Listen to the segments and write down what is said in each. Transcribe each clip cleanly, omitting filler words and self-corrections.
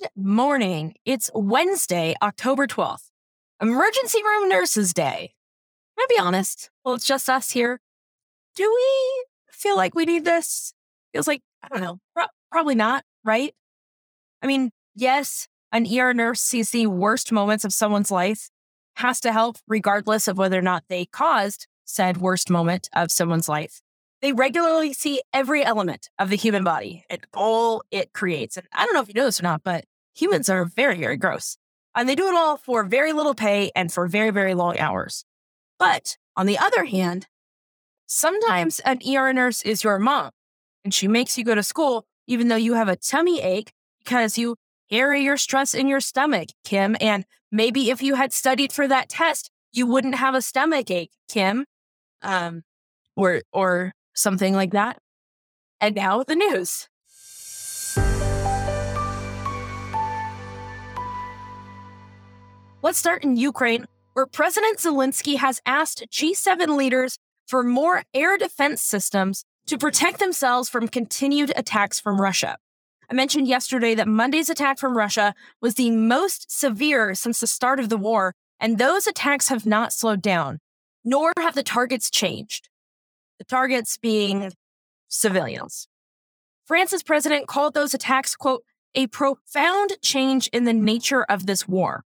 Good morning. It's Wednesday, October 12th, Emergency Room Nurses Day. I'm going to be honest. Well, it's just us here. Do we feel like we need this? Feels like, I don't know, probably not, right? I mean, yes, an ER nurse sees the worst moments of someone's life, has to help regardless of whether or not they caused said worst moment of someone's life. They regularly see every element of the human body and all it creates. And I don't know if you know this or not, but humans are very, very gross. And they do it all for very little pay and for very, very long hours. But on the other hand, sometimes an ER nurse is your mom and she makes you go to school even though you have a tummy ache because you carry your stress in your stomach, Kim. And maybe if you had studied for that test, you wouldn't have a stomach ache, Kim. Or something like that. And now the news. Let's start in Ukraine, where President Zelensky has asked G7 leaders for more air defense systems to protect themselves from continued attacks from Russia. I mentioned yesterday that Monday's attack from Russia was the most severe since the start of the war, and those attacks have not slowed down, nor have the targets changed. The targets being civilians. France's president called those attacks, quote, a profound change in the nature of this war.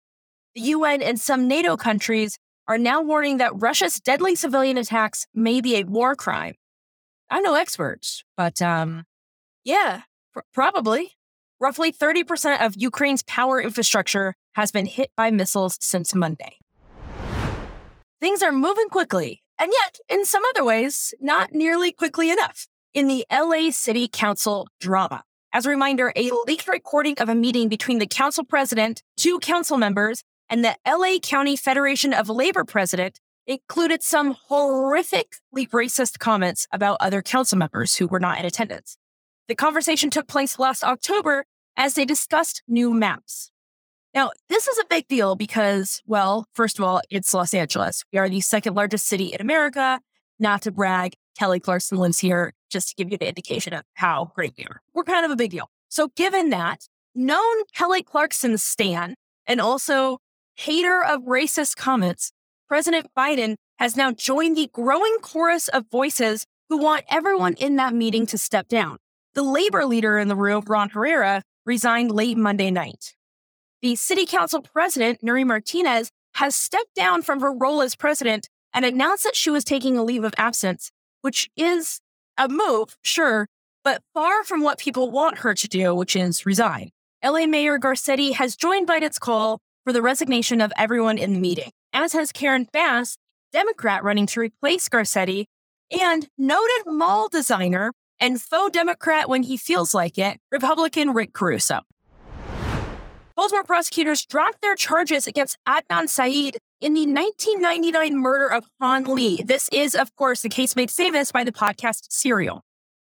The UN and some NATO countries are now warning that Russia's deadly civilian attacks may be a war crime. I'm no expert, but probably. Roughly 30% of Ukraine's power infrastructure has been hit by missiles since Monday. Things are moving quickly. And yet, in some other ways, not nearly quickly enough in the LA City Council drama. As a reminder, a leaked recording of a meeting between the council president, two council members, and the LA County Federation of Labor president included some horrifically racist comments about other council members who were not in attendance. The conversation took place last October as they discussed new maps. Now, this is a big deal because, well, first of all, it's Los Angeles. We are the second largest city in America. Not to brag, Kelly Clarkson lives here, just to give you the indication of how great we are. We're kind of a big deal. So given that, known Kelly Clarkson stan and also hater of racist comments, President Biden has now joined the growing chorus of voices who want everyone in that meeting to step down. The labor leader in the room, Ron Herrera, resigned late Monday night. The city council president, Nuri Martinez, has stepped down from her role as president and announced that she was taking a leave of absence, which is a move, sure, but far from what people want her to do, which is resign. LA Mayor Garcetti has joined Biden's call for the resignation of everyone in the meeting, as has Karen Bass, Democrat running to replace Garcetti, and noted mall designer and faux Democrat when he feels like it, Republican Rick Caruso. Baltimore prosecutors dropped their charges against Adnan Syed in the 1999 murder of Han Lee. This is, of course, the case made famous by the podcast Serial.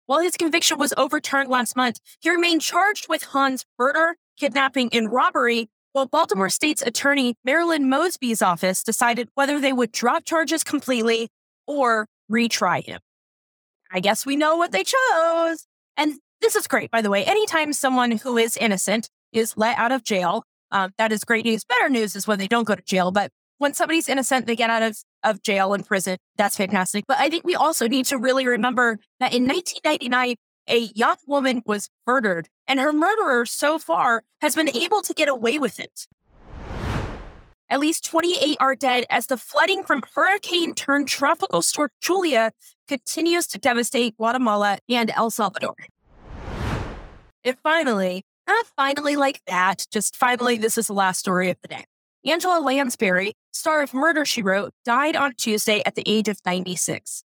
While his conviction was overturned last month, he remained charged with Han's murder, kidnapping, and robbery, while Baltimore State's attorney Marilyn Mosby's office decided whether they would drop charges completely or retry him. I guess we know what they chose. And this is great, by the way. Anytime someone who is innocent is let out of jail. That is great news. Better news is when they don't go to jail. But when somebody's innocent, they get out of jail and prison. That's fantastic. But I think we also need to really remember that in 1999, a young woman was murdered, and her murderer so far has been able to get away with it. At least 28 are dead as the flooding from hurricane-turned-tropical storm Julia continues to devastate Guatemala and El Salvador. And finally, not finally like that, just finally, this is the last story of the day. Angela Lansbury, star of Murder, She Wrote, died on Tuesday at the age of 96.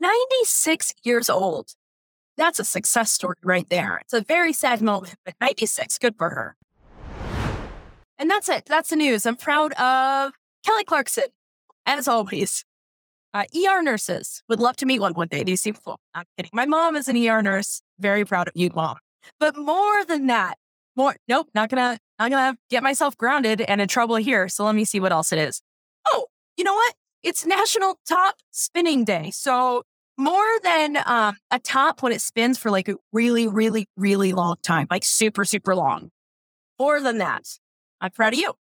96 years old. That's a success story right there. It's a very sad moment, but 96, good for her. And that's it. That's the news. I'm proud of Kelly Clarkson, as always. ER nurses. Would love to meet one day. You seem cool. I'm kidding. My mom is an ER nurse. Very proud of you, Mom. But more than that, I'm gonna get myself grounded and in trouble here. So let me see what else it is. Oh, you know what? It's National Top Spinning Day. So more than a top when it spins for like a really, really, really long time, like super, super long. more than that. I'm proud of you.